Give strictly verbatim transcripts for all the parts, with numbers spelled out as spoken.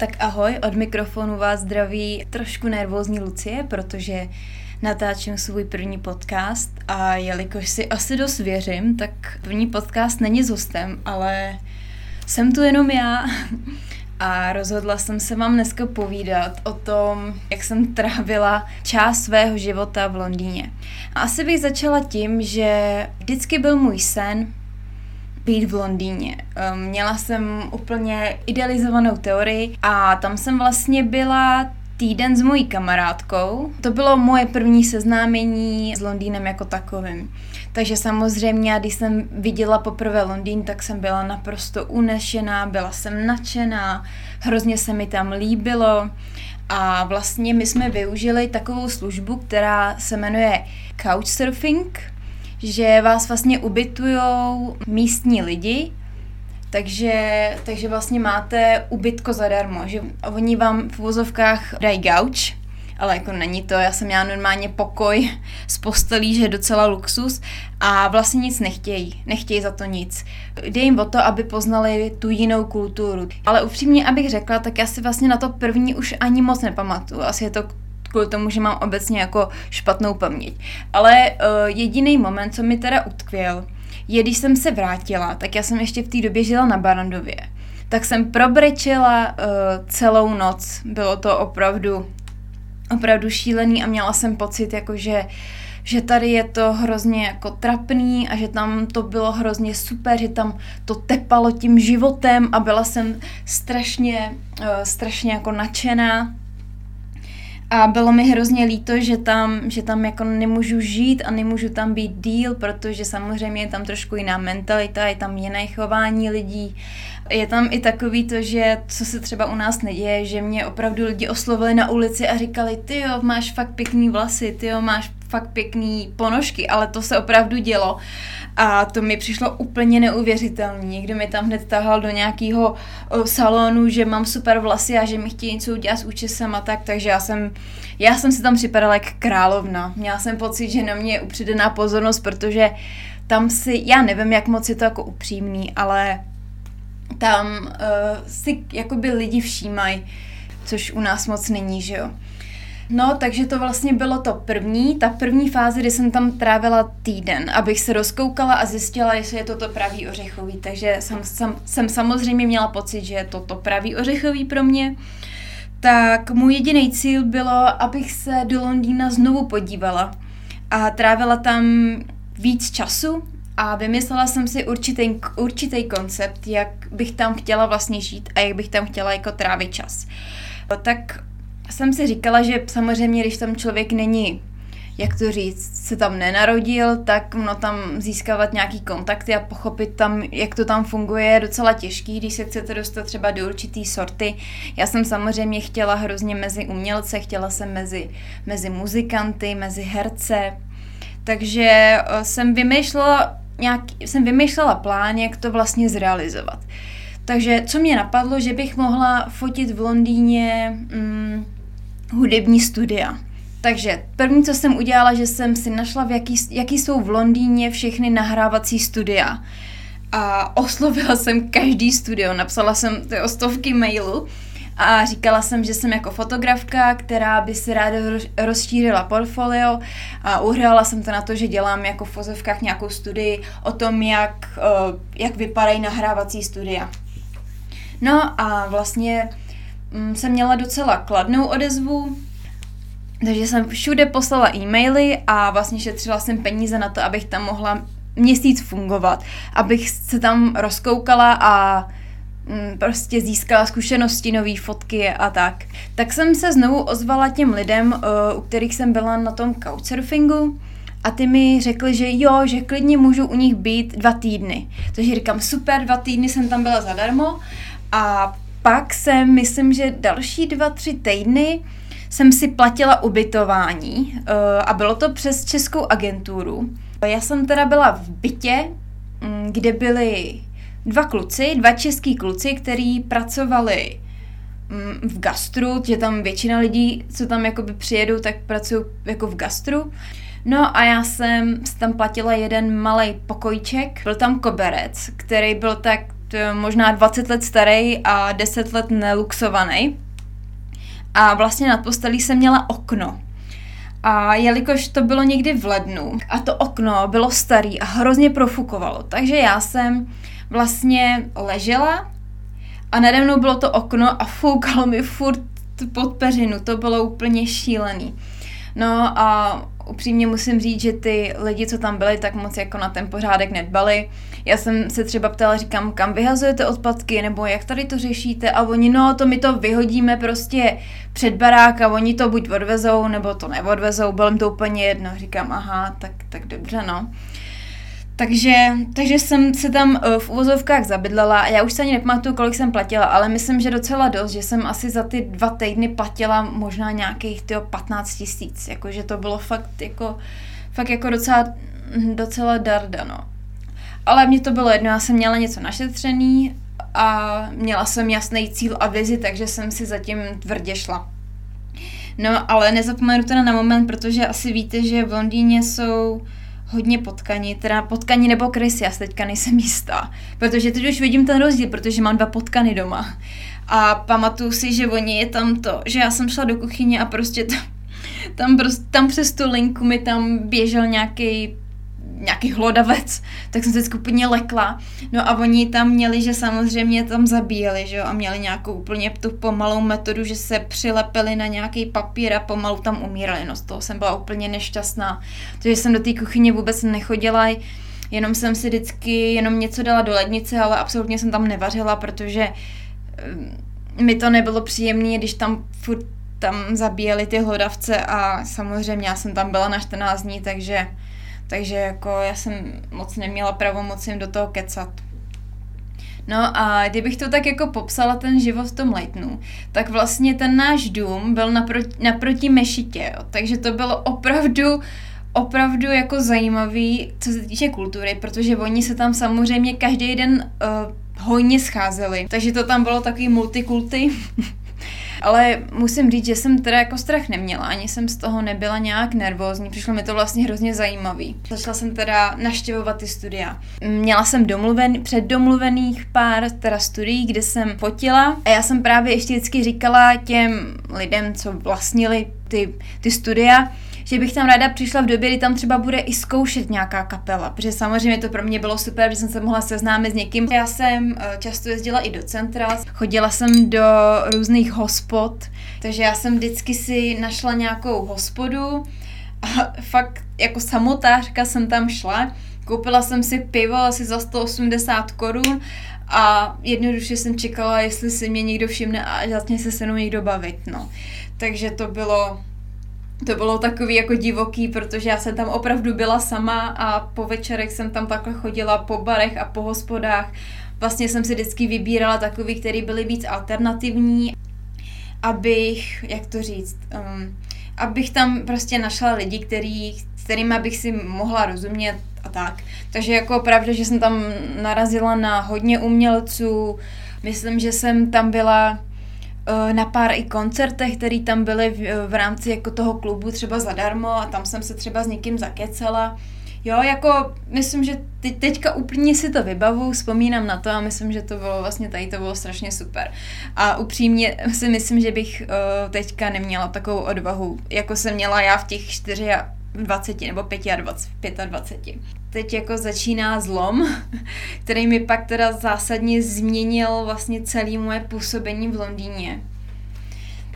Tak ahoj, od mikrofonu vás zdraví trošku nervózní Lucie, protože natáčím svůj první podcast a jelikož si asi dost věřím, tak první podcast není s hostem, ale jsem tu jenom já a rozhodla jsem se vám dneska povídat o tom, jak jsem trávila část svého života v Londýně. A asi bych začala tím, že vždycky byl můj sen být v Londýně. Měla jsem úplně idealizovanou teorii a tam jsem vlastně byla týden s mojí kamarádkou. To bylo moje první seznámení s Londýnem jako takovým. Takže samozřejmě, když jsem viděla poprvé Londýn, tak jsem byla naprosto unešená, byla jsem nadšená, hrozně se mi tam líbilo. A vlastně my jsme využili takovou službu, která se jmenuje Couchsurfing, že vás vlastně ubytujou místní lidi, takže, takže vlastně máte ubytko zadarmo, že oni vám v uvozovkách dají gauč, ale jako není to, já jsem měla normálně pokoj s postelí, že je docela luxus a vlastně nic nechtějí, nechtějí za to nic. Jde jim o to, aby poznali tu jinou kulturu, ale upřímně, abych řekla, tak já si vlastně na to první už ani moc nepamatuju, asi je to kvůli tomu, že mám obecně jako špatnou paměť. Ale uh, jediný moment, co mi teda utkvěl, je, když jsem se vrátila, tak já jsem ještě v té době žila na Barandově, tak jsem probrečela uh, celou noc. Bylo to opravdu, opravdu šílený a měla jsem pocit, jakože, že tady je to hrozně jako trapný a že tam to bylo hrozně super, že tam to tepalo tím životem a byla jsem strašně, uh, strašně jako nadšená. A bylo mi hrozně líto, že tam, že tam jako nemůžu žít a nemůžu tam být díl, protože samozřejmě je tam trošku jiná mentalita, je tam jiné chování lidí. Je tam i takový to, že co se třeba u nás neděje, že mě opravdu lidi oslovili na ulici a říkali, ty jo, máš fakt pěkný vlasy, ty jo, máš fakt pěkný ponožky, ale to se opravdu dělo. A to mi přišlo úplně neuvěřitelné. Někdo mi tam hned tahal do nějakého salonu, že mám super vlasy a že mi chtějí něco udělat s účesem a tak, takže já jsem, já jsem si tam připadala jak královna. Měla jsem pocit, že na mě je upředená pozornost, protože tam si, já nevím, jak moc je to jako upřímný, ale tam uh, si jakoby lidi všímají, což u nás moc není, že jo. No, takže to vlastně bylo to první, ta první fáze, kdy jsem tam trávila týden, abych se rozkoukala a zjistila, jestli je to to pravý ořechový. Takže jsem, jsem, jsem samozřejmě měla pocit, že je to to pravý ořechový pro mě. Tak můj jediný cíl bylo, abych se do Londýna znovu podívala a trávila tam víc času a vymyslela jsem si určitý, určitý koncept, jak bych tam chtěla vlastně žít a jak bych tam chtěla jako trávit čas. Tak jsem si říkala, že samozřejmě, když tam člověk není, jak to říct, se tam nenarodil, tak no tam získávat nějaký kontakty a pochopit tam, jak to tam funguje, je docela těžký, když se chcete dostat třeba do určitý sorty. Já jsem samozřejmě chtěla hrozně mezi umělce, chtěla jsem mezi, mezi muzikanty, mezi herce, takže jsem vymýšlela, nějaký, jsem vymýšlela plán, jak to vlastně zrealizovat. Takže co mě napadlo, že bych mohla fotit v Londýně hm, hudební studia. Takže první, co jsem udělala, že jsem si našla, v jaký, jaký jsou v Londýně všechny nahrávací studia. A oslovila jsem každý studio, napsala jsem ty stovky mailů a říkala jsem, že jsem jako fotografka, která by si ráda rozšířila portfolio a uhrála jsem to na to, že dělám jako v fozovkách nějakou studii o tom, jak, jak vypadají nahrávací studia. No a vlastně jsem měla docela kladnou odezvu, takže jsem všude poslala e-maily a vlastně šetřila jsem peníze na to, abych tam mohla měsíc fungovat, abych se tam rozkoukala a prostě získala zkušenosti, nový fotky a tak. Tak jsem se znovu ozvala těm lidem, u kterých jsem byla na tom couchsurfingu a ty mi řekli, že jo, že klidně můžu u nich být dva týdny. Takže říkám, super, dva týdny jsem tam byla zadarmo a pak jsem, myslím, že další dva, tři týdny jsem si platila ubytování a bylo to přes českou agenturu. Já jsem teda byla v bytě, kde byli dva kluci, dva český kluci, který pracovali v gastru, že tam většina lidí, co tam jakoby přijedou, tak pracují jako v gastru. No a já jsem tam platila jeden malej pokojček, byl tam koberec, který byl tak možná dvacet let starý a deset let neluxovaný. A vlastně nad postelí jsem měla okno. A jelikož to bylo někdy v lednu a to okno bylo starý a hrozně profukovalo, takže já jsem vlastně ležela a nade mnou bylo to okno a foukalo mi furt pod peřinu, to bylo úplně šílený. No a upřímně musím říct, že ty lidi, co tam byli, tak moc jako na ten pořádek nedbali. Já jsem se třeba ptala, říkám, kam vyhazujete odpadky, nebo jak tady to řešíte, a oni, no to my to vyhodíme prostě před barák a oni to buď odvezou, nebo to neodvezou, bylo jim to úplně jedno. Říkám, aha, tak, tak dobře, no. Takže, takže jsem se tam v uvozovkách zabydlela, já už se ani nepamatuju, kolik jsem platila, ale myslím, že docela dost, že jsem asi za ty dva týdny platila možná nějakých tyjo, patnáct tisíc, jakože to bylo fakt jako, fakt jako docela, docela darda, no. Ale mně to bylo jedno, já jsem měla něco našetřený a měla jsem jasný cíl a vizi, takže jsem si zatím tvrdě šla. No, ale nezapomenu teda na moment, protože asi víte, že v Londýně jsou hodně potkaní, teda potkani nebo krysy, já se teďka nejsem jistá, protože teď už vidím ten rozdíl, protože mám dva potkany doma. A pamatuju si, že oni je tam to, že já jsem šla do kuchyně a prostě tam, tam, prostě, tam přes tu linku mi tam běžel nějaký nějaký hlodavec, tak jsem se skupně lekla. No a oni tam měli, že samozřejmě tam zabíjeli, že jo, a měli nějakou úplně tu pomalou metodu, že se přilepili na nějaký papír a pomalu tam umírali. No z toho jsem byla úplně nešťastná. Takže jsem do té kuchyně vůbec nechodila, jenom jsem si vždycky jenom něco dala do lednice, ale absolutně jsem tam nevařila, protože mi to nebylo příjemné, když tam furt tam zabíjeli ty hlodavce a samozřejmě já jsem tam byla na čtrnáct dní, takže Takže jako já jsem moc neměla pravomoc jim do toho kecat. No a kdybych to tak jako popsala ten život v tom Leitonu, tak vlastně ten náš dům byl naproti, naproti mešitě, jo. Takže to bylo opravdu, opravdu jako zajímavý, co se týče kultury, protože oni se tam samozřejmě každý den uh, hojně scházeli. Takže to tam bylo takový multikulty. Ale musím říct, že jsem teda jako strach neměla, ani jsem z toho nebyla nějak nervózní, přišlo mi to vlastně hrozně zajímavý. Začala jsem teda navštěvovat ty studia. Měla jsem domluven, předdomluvených pár teda studií, kde jsem fotila a já jsem právě ještě vždycky říkala těm lidem, co vlastnili ty, ty studia, že bych tam ráda přišla v době, kdy tam třeba bude i zkoušet nějaká kapela, protože samozřejmě to pro mě bylo super, že jsem se mohla seznámit s někým. Já jsem často jezdila i do centra, chodila jsem do různých hospod, takže já jsem vždycky si našla nějakou hospodu a fakt jako samotářka jsem tam šla, koupila jsem si pivo asi za sto osmdesát korun a jednoduše jsem čekala, jestli si mě někdo všimne a začne se se mnou někdo bavit, no. Takže to bylo... To bylo takový jako divoký, protože já jsem tam opravdu byla sama a po večerech jsem tam takhle chodila po barech a po hospodách. Vlastně jsem si vždycky vybírala takový, který byly víc alternativní, abych, jak to říct, um, abych tam prostě našla lidi, který, s kterými bych si mohla rozumět a tak. Takže jako pravda, že jsem tam narazila na hodně umělců, myslím, že jsem tam byla na pár i koncertech, který tam byly v, v rámci jako toho klubu třeba zadarmo a tam jsem se třeba s někým zakecela. Jo, jako myslím, že teď, teďka úplně si to vybavu, vzpomínám na to a myslím, že to bylo vlastně tady, to bylo strašně super. A upřímně si myslím, že bych uh, teďka neměla takovou odvahu, jako jsem měla já v těch dvaceti čtyřech nebo dvaceti pěti. Teď jako začíná zlom, který mi pak teda zásadně změnil vlastně celé moje působení v Londýně.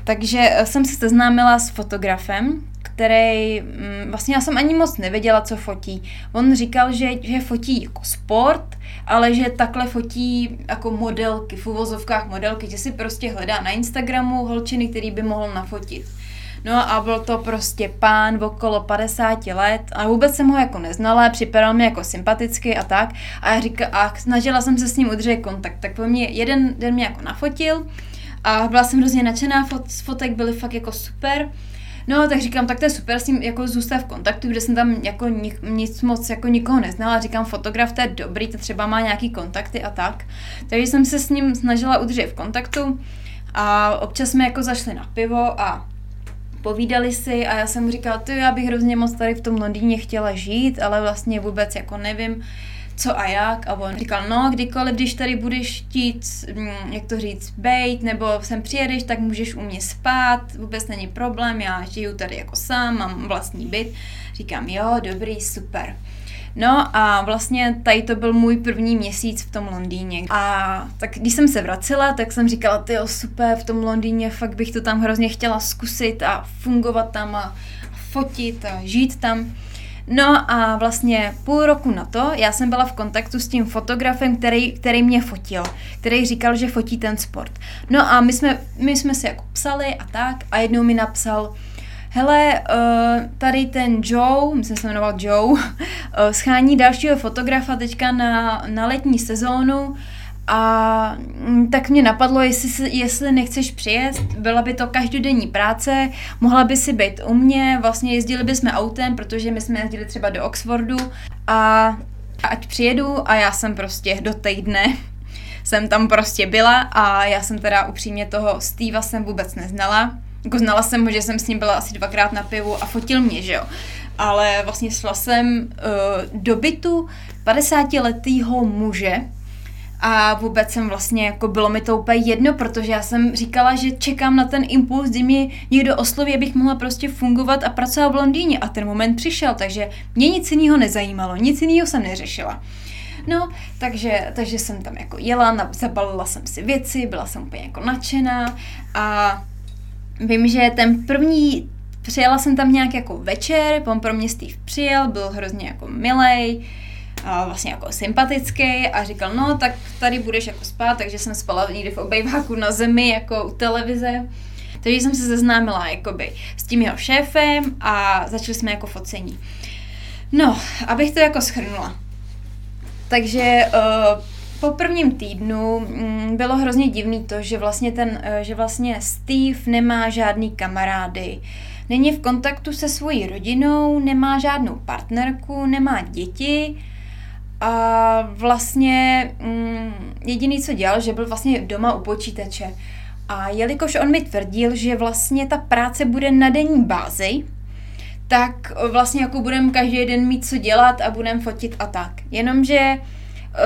Takže jsem se seznámila s fotografem, který, vlastně já jsem ani moc nevěděla, co fotí. On říkal, že, že fotí jako sport, ale že takhle fotí jako modelky, v uvozovkách modelky, že si prostě hledá na Instagramu holčiny, který by mohl nafotit. No a byl to prostě pán okolo padesáti let a vůbec jsem ho jako neznala, připadal mi jako sympaticky a tak. A já říkala, a snažila jsem se s ním udržet kontakt, tak po mě jeden den mě jako nafotil a byla jsem hrozně nadšená, fot, fotek byly fakt jako super. No tak říkám, tak to je super, s ním jako zůstat v kontaktu, kde jsem tam jako ni, nic moc jako nikoho neznala. Říkám, fotograf, to je dobrý, to třeba má nějaký kontakty a tak. Takže jsem se s ním snažila udržet v kontaktu a občas jsme jako zašli na pivo a povídali si a já jsem mu říkala, ty, já bych hrozně moc tady v tom Londýně chtěla žít, ale vlastně vůbec jako nevím, co a jak, a on říkal, no kdykoliv, když tady budeš chtít, jak to říct, bejt, nebo sem přijedeš, tak můžeš u mě spát, vůbec není problém, já žiju tady jako sám, mám vlastní byt. Říkám, jo, dobrý, super. No a vlastně tady to byl můj první měsíc v tom Londýně. A tak když jsem se vracela, tak jsem říkala, tyjo, super, v tom Londýně, fakt bych to tam hrozně chtěla zkusit a fungovat tam a fotit a žít tam. No a vlastně půl roku na to já jsem byla v kontaktu s tím fotografem, který, který mě fotil, který říkal, že fotí ten sport. No a my jsme, my jsme si jako psali a tak a jednou mi napsal, hele, tady ten Joe, myslím, že se jmenoval Joe, schání dalšího fotografa teďka na, na letní sezónu a tak mě napadlo, jestli, jestli nechceš přijet, byla by to každodenní práce, mohla by si být u mě, vlastně jezdili bychom autem, protože my jsme jezdili třeba do Oxfordu a ať přijedu a já jsem prostě do týdne jsem tam prostě byla a já jsem teda upřímně toho Steva jsem vůbec neznala. Jako znala jsem ho, že jsem s ním byla asi dvakrát na pivu a fotil mě, že jo. Ale vlastně šla jsem uh, do bytu padesátiletého muže a vůbec jsem vlastně, jako bylo mi to úplně jedno, protože já jsem říkala, že čekám na ten impuls, kdy mě někdo osloví, abych mohla prostě fungovat a pracovat v Londýně. A ten moment přišel, takže mě nic jiného nezajímalo, nic jiného jsem neřešila. No, takže, takže jsem tam jako jela, zabalila jsem si věci, byla jsem úplně jako nadšená a vím, že ten první, přijela jsem tam nějak jako večer, on pro mě Steve přijel, byl hrozně jako milej, a vlastně jako sympatický a říkal, no tak tady budeš jako spát, takže jsem spala někdy v obejváku na zemi, jako u televize. Takže jsem se seznámila jakoby s tím jeho šéfem a začali jsme jako focení. No, abych to jako shrnula. Takže uh, po prvním týdnu bylo hrozně divný to, že vlastně, ten, že vlastně Steve nemá žádný kamarády, není v kontaktu se svojí rodinou, nemá žádnou partnerku, nemá děti a vlastně jediný, co dělal, že byl vlastně doma u počítače. A jelikož on mi tvrdil, že vlastně ta práce bude na denní bázi, tak vlastně jako budeme každý den mít co dělat a budeme fotit a tak. Jenomže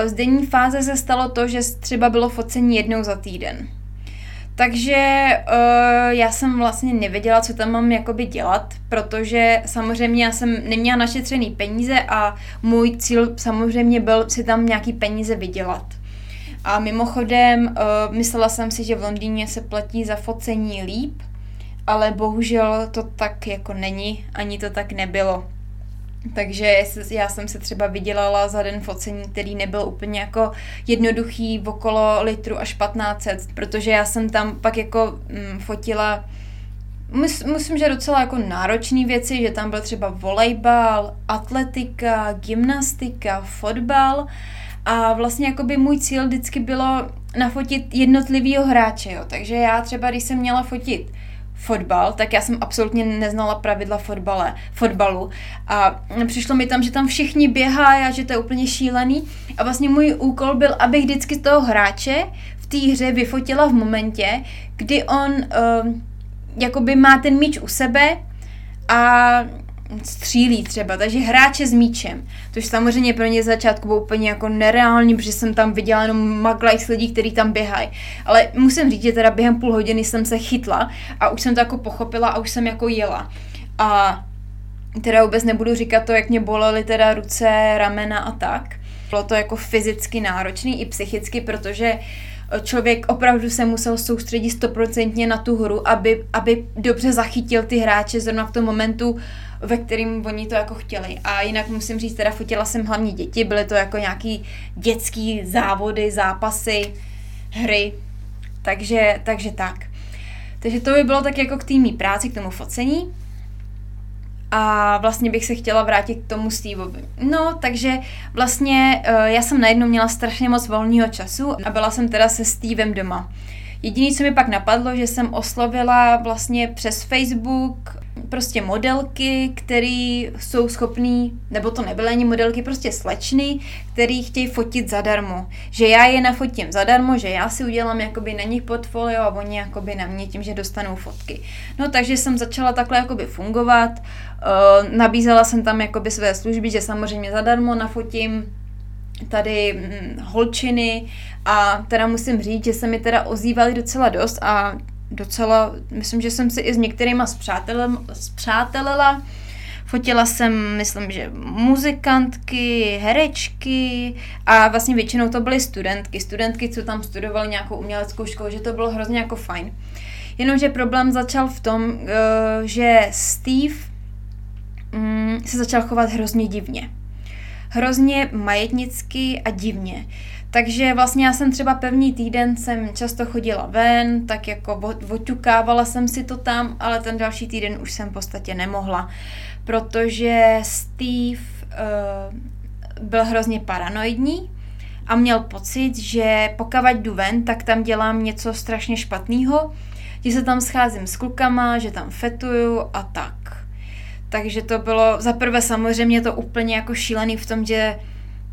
z denní fáze se stalo to, že třeba bylo focení jednou za týden. Takže uh, já jsem vlastně nevěděla, co tam mám jakoby dělat, protože samozřejmě já jsem neměla našetřený peníze a můj cíl samozřejmě byl si tam nějaký peníze vydělat. A mimochodem uh, myslela jsem si, že v Londýně se platí za focení líp, ale bohužel to tak jako není, ani to tak nebylo. Takže já jsem se třeba vydělala za den focení, který nebyl úplně jako jednoduchý, okolo litru až patnáct set, protože já jsem tam pak jako mm, fotila, musím, že docela jako náročné věci, že tam byl třeba volejbal, atletika, gymnastika, fotbal a vlastně jakoby můj cíl vždycky bylo nafotit jednotlivýho hráče, jo. Takže já třeba, když jsem měla fotit fotbal, tak já jsem absolutně neznala pravidla fotbale, fotbalu a přišlo mi tam, že tam všichni běhají a že to je úplně šílený a vlastně můj úkol byl, abych vždycky toho hráče v té hře vyfotila v momentě, kdy on uh, jakoby má ten míč u sebe a střílí třeba, takže hráče s míčem, což samozřejmě pro ně začátku bylo úplně jako nereální, protože jsem tam viděla jenom maglajs lidí, kteří tam běhají, ale musím říct, že teda během půl hodiny jsem se chytla a už jsem to jako pochopila a už jsem jako jela a teda vůbec nebudu říkat to, jak mě bolely teda ruce, ramena a tak, bylo to jako fyzicky náročný i psychicky, protože člověk opravdu se musel soustředit stoprocentně na tu hru, aby, aby dobře zachytil ty hráče zrovna v tom momentu, ve kterým oni to jako chtěli. A jinak musím říct, teda fotila jsem hlavně děti, byly to jako nějaký dětský závody, zápasy, hry, takže, takže tak. Takže to by bylo tak jako k té mý práci, k tomu focení. A vlastně bych se chtěla vrátit k tomu Steveovi. No, takže vlastně já jsem najednou měla strašně moc volného času a byla jsem teda se Stevem doma. Jediné, co mi pak napadlo, že jsem oslovila vlastně přes Facebook prostě modelky, které jsou schopné, nebo to nebyly ani modelky, prostě slečny, které chtějí fotit zadarmo. Že já je nafotím zadarmo, že já si udělám jakoby na nich portfolio a oni jakoby na mě tím, že dostanou fotky. No takže jsem začala takhle jakoby fungovat, nabízela jsem tam jakoby své služby, že samozřejmě zadarmo nafotím tady holčiny a teda musím říct, že se mi teda ozývali docela dost a docela, myslím, že jsem si i s některýma zpřátelela. Fotila jsem, myslím, že muzikantky, herečky a vlastně většinou to byly studentky. Studentky, co tam studovaly nějakou uměleckou školu, že to bylo hrozně jako fajn. Jenomže problém začal v tom, že Steve se začal chovat hrozně divně. Hrozně majetnicky a divně. Takže vlastně já jsem třeba pevný týden jsem často chodila ven, tak jako oťukávala jsem si to tam, ale ten další týden už jsem v podstatě nemohla, protože Steve uh, byl hrozně paranoidní a měl pocit, že pokud jdu ven, tak tam dělám něco strašně špatného, že se tam scházím s klukama, že tam fetuju a tak. Takže to bylo, zaprvé samozřejmě to úplně jako šílený v tom, že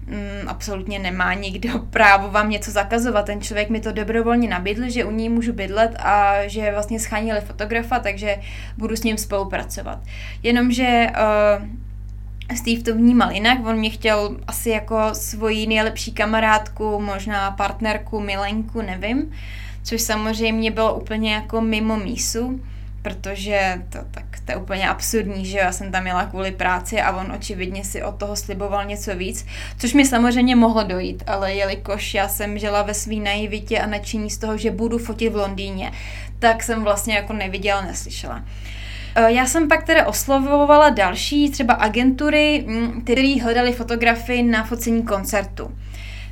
Mm, absolutně nemá nikdo právo vám něco zakazovat. Ten člověk mi to dobrovolně nabídl, že u ní můžu bydlet a že vlastně schánili fotografa, takže budu s ním spolupracovat. Jenomže uh, Steve to vnímal jinak, on mě chtěl asi jako svoji nejlepší kamarádku, možná partnerku, milenku, nevím, což samozřejmě bylo úplně jako mimo mísu, protože to, tak, to je úplně absurdní, že já jsem tam jela kvůli práci a on očividně si od toho sliboval něco víc, což mi samozřejmě mohlo dojít, ale jelikož já jsem žila ve svý naivitě a nadšení z toho, že budu fotit v Londýně, tak jsem vlastně jako neviděla, neslyšela. Já jsem pak teda oslovovala další třeba agentury, které hledaly fotografy na focení koncertu.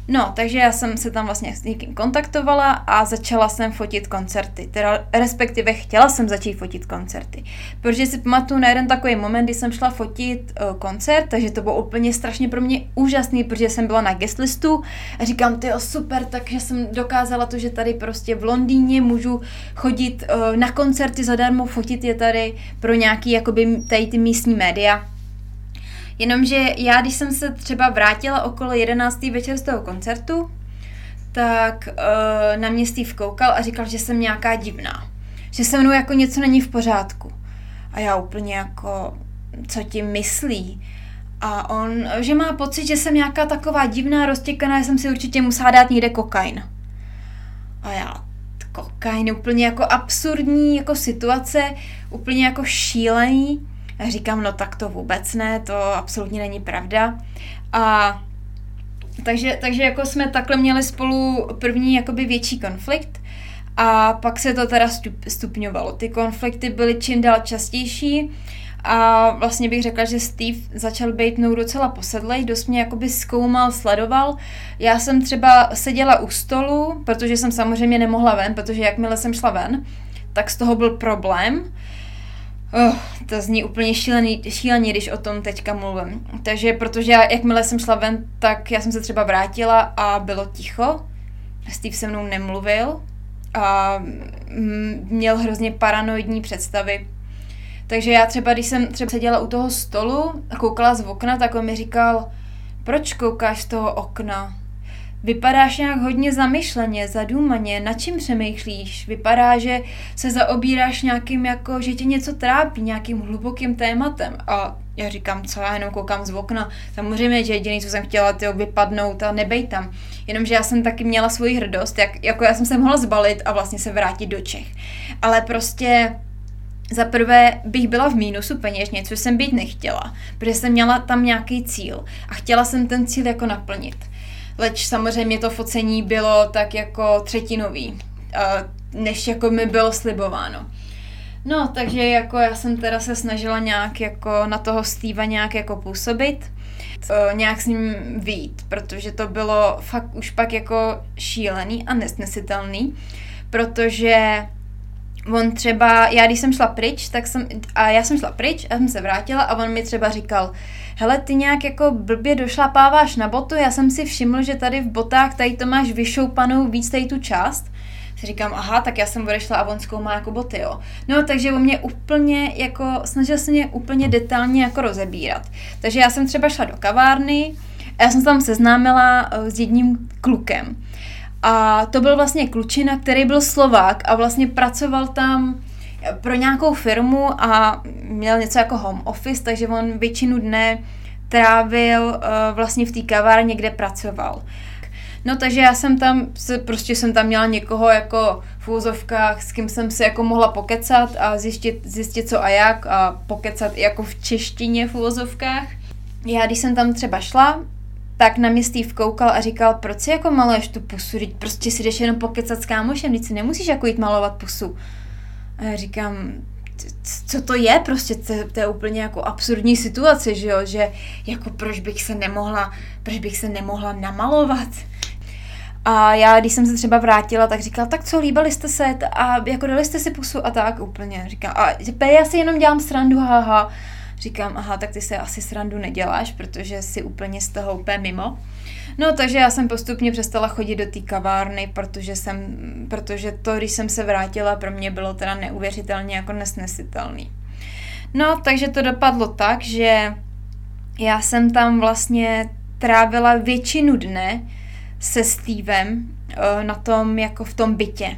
No, takže já jsem se tam vlastně s někým kontaktovala a začala jsem fotit koncerty, teda respektive chtěla jsem začít fotit koncerty, protože si pamatuju na jeden takový moment, kdy jsem šla fotit uh, koncert, takže to bylo úplně strašně pro mě úžasný, protože jsem byla na guest listu a říkám, tyjo, super, takže jsem dokázala to, že tady prostě v Londýně můžu chodit uh, na koncerty zadarmo, fotit je tady pro nějaký, jakoby, tady ty místní média. Jenomže já, když jsem se třeba vrátila okolo jedenácté večer z toho koncertu, tak uh, na mě Steve koukal a říkal, že jsem nějaká divná. Že se mnou jako něco není v pořádku. A já úplně jako, co tím myslí? A on, že má pocit, že jsem nějaká taková divná, roztěkaná, že jsem si určitě musela dát někde kokain. A já, kokain, úplně jako absurdní jako situace, úplně jako šílený. A říkám, no tak to vůbec ne, to absolutně není pravda. A takže, takže jako jsme takhle měli spolu první jakoby větší konflikt a pak se to teda stupňovalo. Ty konflikty byly čím dál častější a vlastně bych řekla, že Steve začal být mnou docela posedlej, dost mě jakoby zkoumal, sledoval. Já jsem třeba seděla u stolu, protože jsem samozřejmě nemohla ven, protože jakmile jsem šla ven, tak z toho byl problém. Oh, to zní úplně šílený, šílený, když o tom teďka mluvím. Takže protože já, jakmile jsem šla ven, tak já jsem se třeba vrátila a bylo ticho. Steve se mnou nemluvil a měl hrozně paranoidní představy. Takže já třeba, když jsem třeba seděla u toho stolu a koukala z okna, tak on mi říkal, proč koukáš z toho okna? Vypadáš nějak hodně zamyšleně, zadůmaně, nad čím přemýšlíš? Vypadá, že se zaobíráš nějakým, jako, že tě něco trápí, nějakým hlubokým tématem. A já říkám, co, já jenom koukám z okna. Samozřejmě, že jediný, co jsem chtěla, tyjo, vypadnout a nebej tam. Jenomže já jsem taky měla svoji hrdost, jak, jako já jsem se mohla zbalit a vlastně se vrátit do Čech. Ale prostě za prvé bych byla v mínusu peněžně, což jsem být nechtěla, protože jsem měla tam nějaký cíl a chtěla jsem ten cíl jako naplnit. Leč samozřejmě to focení bylo tak jako třetinový, než jako mi bylo slibováno. No, takže jako já jsem teda se snažila nějak jako na toho Steva nějak jako působit, nějak s ním vyjít, protože to bylo fakt už pak jako šílený a nesnesitelný, protože on třeba, já když jsem šla pryč, tak jsem, a já jsem šla pryč a jsem se vrátila a on mi třeba říkal, hele, ty nějak jako blbě došlapáváš na botu, já jsem si všiml, že tady v botách tady to máš vyšoupanou víc tady tu část. Si říkám, aha, tak já jsem odešla a on zkoumá jako boty, jo. No, takže on mě úplně jako, snažil se mě úplně detailně jako rozebírat. Takže já jsem třeba šla do kavárny a já jsem se tam seznámila s jedním klukem. A to byl vlastně klučina, který byl Slovák a vlastně pracoval tam pro nějakou firmu a měl něco jako home office, takže on většinu dne trávil uh, vlastně v té kavárně, kde pracoval. No takže já jsem tam, prostě jsem tam měla někoho jako v úzovkách, s kým jsem si jako mohla pokecat a zjistit, zjistit co a jak a pokecat i jako v češtině v úzovkách. Já když jsem tam třeba šla, tak na mě Steve koukal a říkal, proč si jako maluješ tu pusu, prostě si jdeš jenom pokecat s kámošem, vždyť si nemusíš jako jít malovat pusu. A já říkám, co to je prostě, to, to je úplně jako absurdní situace, že jo, že jako proč bych se nemohla, proč bych se nemohla namalovat. A já, když jsem se třeba vrátila, tak říkala, tak co, líbali jste se a jako dali jste si pusu a tak úplně. Říkám, a já si jenom dělám srandu, haha. Říkám, aha, tak ty se asi srandu neděláš, protože jsi úplně z toho úplně mimo. No, takže já jsem postupně přestala chodit do té kavárny, protože jsem, protože to, když jsem se vrátila, pro mě bylo teda neuvěřitelně jako nesnesitelný. No, takže to dopadlo tak, že já jsem tam vlastně trávila většinu dne se Stevem na tom, jako v tom bytě.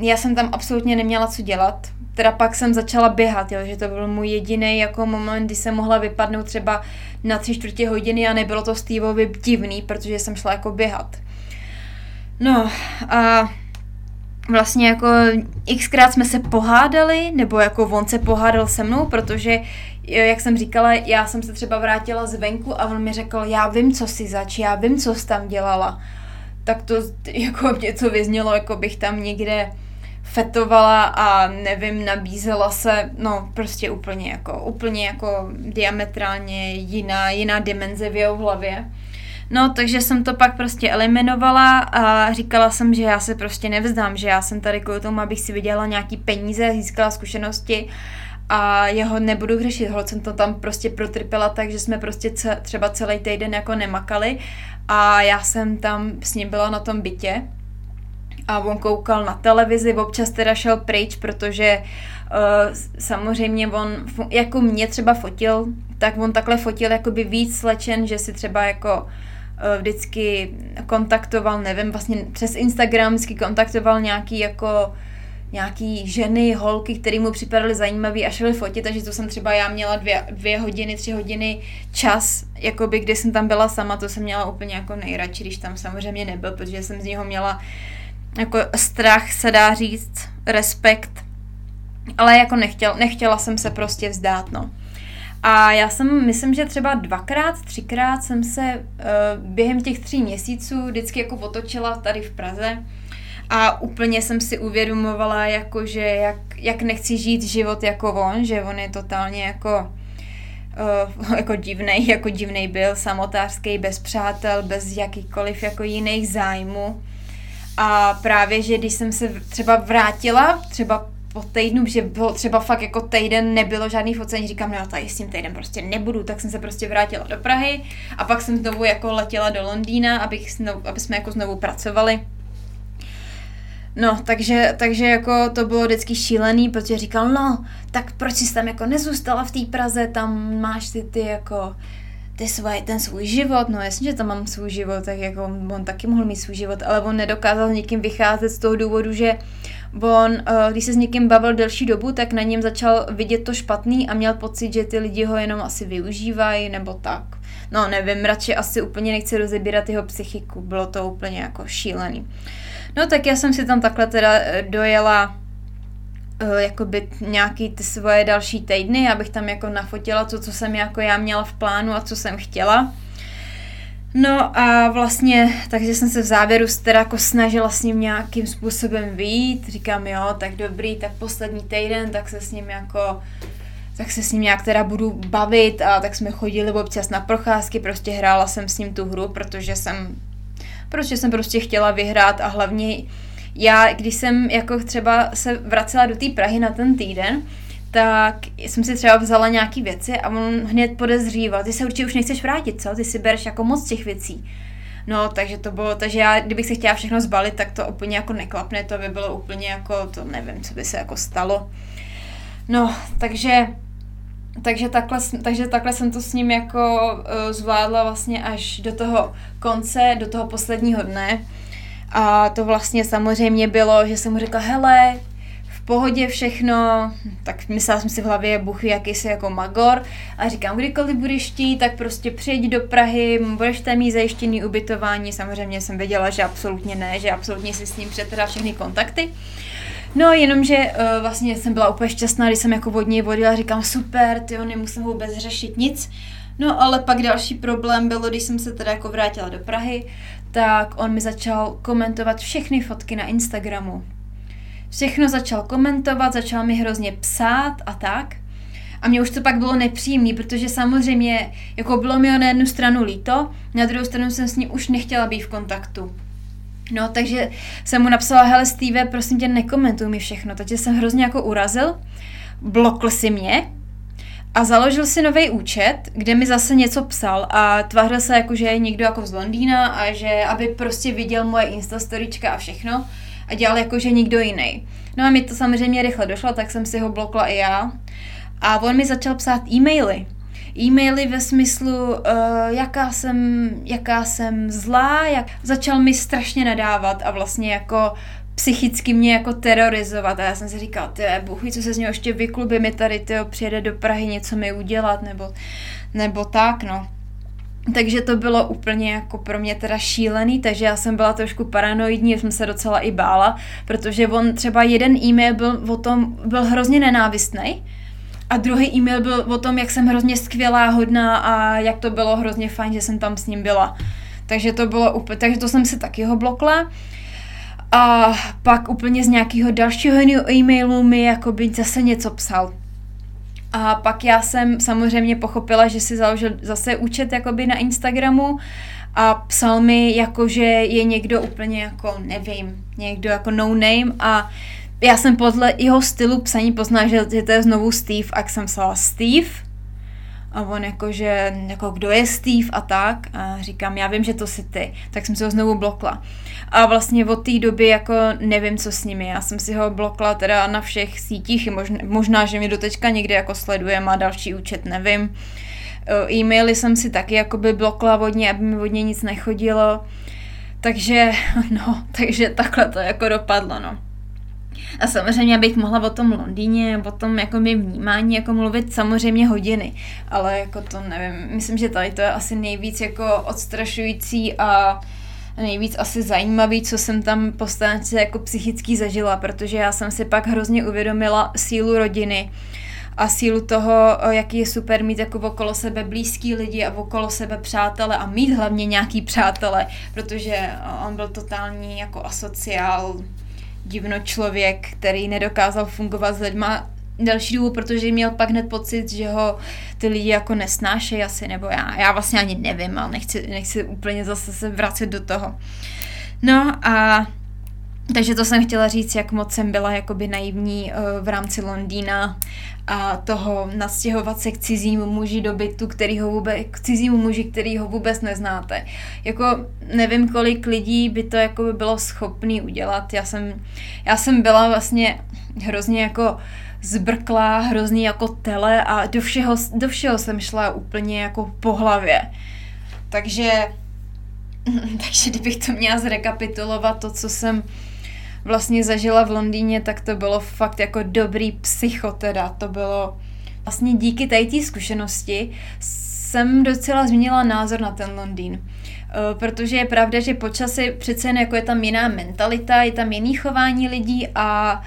Já jsem tam absolutně neměla co dělat, teda pak jsem začala běhat, jo, že to byl můj jediný jako moment, kdy jsem mohla vypadnout třeba na tři čtvrtě hodiny a nebylo to Steveovi divný, protože jsem šla jako běhat. No a vlastně jako xkrát jsme se pohádali, nebo jako on se pohádal se mnou, protože jak jsem říkala, já jsem se třeba vrátila zvenku a on mi řekl, já vím, co jsi zač, já vím, co jsi tam dělala. Tak to jako něco vyznělo, jako bych tam někde fetovala a nevím, nabízela se, no prostě úplně jako, úplně jako diametrálně jiná, jiná dimenze v jeho hlavě. No, takže jsem to pak prostě eliminovala a říkala jsem, že já se prostě nevzdám, že já jsem tady kvůli tomu, abych si vydělala nějaký peníze, získala zkušenosti a jeho nebudu řešit. Holt jsem to tam prostě protrpěla, takže jsme prostě ce, třeba celý týden jako nemakali a já jsem tam s ním byla na tom bytě a on koukal na televizi, občas teda šel pryč, protože uh, samozřejmě on, jako mě třeba fotil, tak on takhle fotil jakoby víc slečen, že si třeba jako uh, vždycky kontaktoval, nevím, vlastně přes Instagram vždycky kontaktoval nějaký jako nějaký ženy, holky, které mu připadaly zajímavý a šly fotit, takže to jsem třeba já měla dvě, dvě hodiny, tři hodiny čas, jakoby, když jsem tam byla sama, to jsem měla úplně jako nejradši, když tam samozřejmě nebyl, protože jsem z něho měla jako strach, se dá říct, respekt, ale jako nechtěla, nechtěla jsem se prostě vzdát, no. A já jsem, myslím, že třeba dvakrát, třikrát jsem se uh, během těch tří měsíců vždycky jako otočila tady v Praze a úplně jsem si uvědomovala, jako, že jak, jak nechci žít život jako on, že on je totálně jako, uh, jako divnej, jako divnej byl, samotářský, bez přátel, bez jakýkoliv jako jiných zájmů. A právě, že když jsem se třeba vrátila, třeba po týdnu, že bylo třeba fakt jako týden, nebylo žádný focení, říkám, no já tady s tím týden prostě nebudu, tak jsem se prostě vrátila do Prahy a pak jsem znovu jako letěla do Londýna, abych znovu, aby jsme jako znovu pracovali. No, takže, takže jako to bylo vždycky šílený, protože říkal, no, tak proč jsi tam jako nezůstala v té Praze, tam máš ty ty jako... Ty svoje, ten svůj život, no jasně, že tam mám svůj život, tak jako on, on taky mohl mít svůj život, ale on nedokázal s někým vycházet z toho důvodu, že on, když se s někým bavil delší dobu, tak na něm začal vidět to špatný a měl pocit, že ty lidi ho jenom asi využívají, nebo tak. No nevím, radši asi úplně nechci rozebírat jeho psychiku, bylo to úplně jako šílený. No tak já jsem si tam takhle teda dojela jakoby nějaký ty svoje další týdny, abych tam jako nafotila to, co jsem jako já měla v plánu a co jsem chtěla. No a vlastně, takže jsem se v závěru teda jako snažila s ním nějakým způsobem vyjít, říkám jo, tak dobrý, tak poslední týden, tak se s ním jako, tak se s ním nějak teda budu bavit a tak jsme chodili občas na procházky, prostě hrála jsem s ním tu hru, protože jsem, protože jsem prostě chtěla vyhrát a hlavně já, když jsem jako třeba se vracela do té Prahy na ten týden, tak jsem si třeba vzala nějaký věci a on hned podezříval, ty se určitě už nechceš vrátit, co? Ty si bereš jako moc těch věcí. No, takže to bylo, takže já, kdybych se chtěla všechno zbalit, tak to úplně jako neklapne, to by bylo úplně jako, to nevím, co by se jako stalo. No, takže, takže, takhle, takže takhle jsem to s ním jako zvládla vlastně až do toho konce, do toho posledního dne. A to vlastně samozřejmě bylo, že jsem mu řekla, hele, v pohodě všechno, tak myslela jsem si v hlavě, Bůh ví, jaký jsi jako magor, a říkám, kdykoliv budeš chtít, tak prostě přijď do Prahy, budeš tam mít zajištěný ubytování, samozřejmě jsem věděla, že absolutně ne, že absolutně si s ním přetrhla všechny kontakty. No jenomže uh, vlastně jsem byla úplně šťastná, když jsem jako od něj vodila, říkám super, tyjo, nemusím vůbec řešit nic. No ale pak další problém bylo, když jsem se teda jako vrátila do Prahy, tak on mi začal komentovat všechny fotky na Instagramu. Všechno začal komentovat, začal mi hrozně psát a tak. A mě už to pak bylo nepříjemné, protože samozřejmě jako bylo mi na jednu stranu líto, na druhou stranu jsem s ním už nechtěla být v kontaktu. No, takže jsem mu napsala, hele Steve, prosím tě, nekomentuj mi všechno, takže jsem hrozně jako urazil, blokl si mě a založil si nový účet, kde mi zase něco psal a tvářil se jako, že je někdo jako z Londýna a že aby prostě viděl moje instastoryčka a všechno a dělal jako, že nikdo jiný. No a mi to samozřejmě rychle došlo, tak jsem si ho blokla i já a on mi začal psát e-maily. E-maily ve smyslu, uh, jaká, jsem, jaká jsem zlá, jak... začal mi strašně nadávat a vlastně jako psychicky mě jako terorizovat a já jsem si říkala, ty Bůh ví, co se z něho ještě vyklubí, mi tady tyjo, přijede do Prahy něco mi udělat nebo, nebo tak, no. Takže to bylo úplně jako pro mě teda šílený, takže já jsem byla trošku paranoidní, jsem se docela i bála, protože on třeba jeden e-mail byl o tom, byl hrozně nenávistný. A druhý e-mail byl o tom, jak jsem hrozně skvělá, hodná a jak to bylo hrozně fajn, že jsem tam s ním byla. Takže to bylo úplně, takže to jsem si taky ho blokla. A pak úplně z nějakého dalšího e-mailu mi jakoby zase něco psal. A pak já jsem samozřejmě pochopila, že si založil zase účet jakoby na Instagramu a psal mi jako, že je někdo úplně jako nevím, někdo jako no name a já jsem podle jeho stylu psaní poznala, že to je znovu Steve, a jak jsem psala Steve a on jakože, jako kdo je Steve a tak a říkám, já vím, že to jsi ty, tak jsem si ho znovu blokla a vlastně od té doby jako nevím, co s nimi, já jsem si ho blokla teda na všech sítích, možná, možná že mě doteďka někde jako sleduje, má další účet, nevím, e-maily jsem si taky jakoby blokla vodně, aby mi vodně nic nechodilo, takže no, takže takhle to jako dopadlo, no. A samozřejmě, abych mohla o tom Londýně, o tom jako mým vnímání, jako mluvit samozřejmě hodiny, ale jako to nevím, myslím, že tady to je asi nejvíc jako odstrašující a nejvíc asi zajímavý, co jsem tam po stránce jako psychicky zažila, protože já jsem si pak hrozně uvědomila sílu rodiny a sílu toho, jaký je super mít jako okolo sebe blízký lidi a okolo sebe přátele a mít hlavně nějaký přátele, protože on byl totální jako asociál, divno člověk, který nedokázal fungovat s lidma delší dobu, protože měl pak hned pocit, že ho ty lidi jako nesnášejí asi, nebo já, já vlastně ani nevím, ale nechci, nechci úplně zase se vracet do toho. No a takže to jsem chtěla říct, jak moc jsem byla jakoby naivní v rámci Londýna a toho nastěhovat se k cizímu muži do bytu, který ho vůbec, k cizímu muži, který ho vůbec neznáte. Jako nevím, kolik lidí by to jakoby bylo schopný udělat. Já jsem, já jsem byla vlastně hrozně jako zbrklá, hrozný jako tele a do všeho, do všeho jsem šla úplně jako po hlavě. Takže, takže kdybych to měla zrekapitulovat, to, co jsem vlastně zažila v Londýně, tak to bylo fakt jako dobrý psycho teda, to bylo vlastně díky tady té zkušenosti jsem docela změnila názor na ten Londýn, protože je pravda, že po čase přece jen jako je tam jiná mentalita, je tam jiný chování lidí a,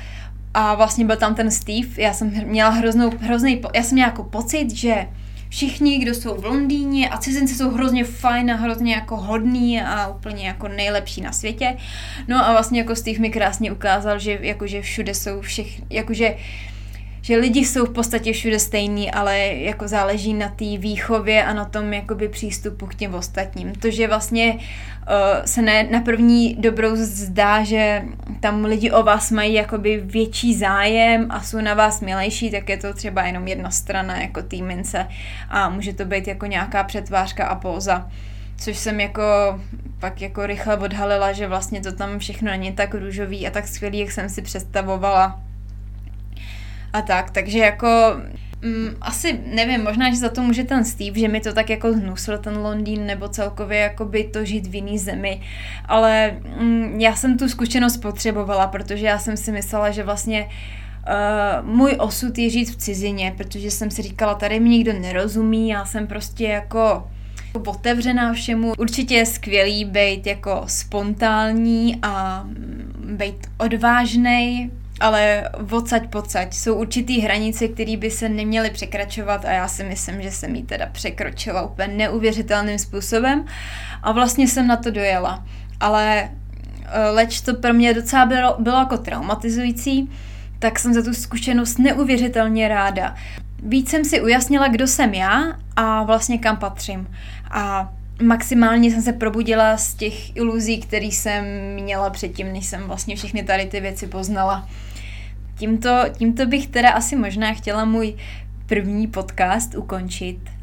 a vlastně byl tam ten Steve, já jsem měla hroznou, hrozný, já jsem měla jako pocit, že všichni, kdo jsou v Londýně a cizinci jsou hrozně fajn a hrozně jako hodný a úplně jako nejlepší na světě. No a vlastně jako Steve mi krásně ukázal, že jakože všude jsou všech, jakože že lidi jsou v podstatě všude stejný, ale jako záleží na té výchově a na tom jakoby přístupu k těm ostatním. To, že vlastně uh, se ne, na první dobrou zdá, že tam lidi o vás mají jakoby větší zájem a jsou na vás milejší, tak je to třeba jenom jedna strana jako té mince a může to být jako nějaká přetvářka a póza. Což jsem jako pak jako rychle odhalila, že vlastně to tam všechno není tak růžový a tak skvělý, jak jsem si představovala. A tak, takže jako mm, asi nevím, možná, že za to může ten Steve, že mi to tak jako zhnusl ten Londýn nebo celkově jakoby to žít v jiný zemi, ale mm, já jsem tu zkušenost potřebovala, protože já jsem si myslela, že vlastně Uh, můj osud je žít v cizině, protože jsem si říkala, tady mi nikdo nerozumí, já jsem prostě jako otevřená všemu. Určitě je skvělý být jako spontánní a být odvážnej, ale odsaď pocať. Jsou určitý hranice, které by se neměly překračovat a já si myslím, že jsem ji teda překročila úplně neuvěřitelným způsobem a vlastně jsem na to dojela. Ale leč to pro mě docela bylo, bylo jako traumatizující, tak jsem za tu zkušenost neuvěřitelně ráda. Víc jsem si ujasnila, kdo jsem já a vlastně kam patřím. A maximálně jsem se probudila z těch iluzí, které jsem měla předtím, než jsem vlastně všechny tady ty věci poznala. Tímto, tímto bych teda asi možná chtěla můj první podcast ukončit.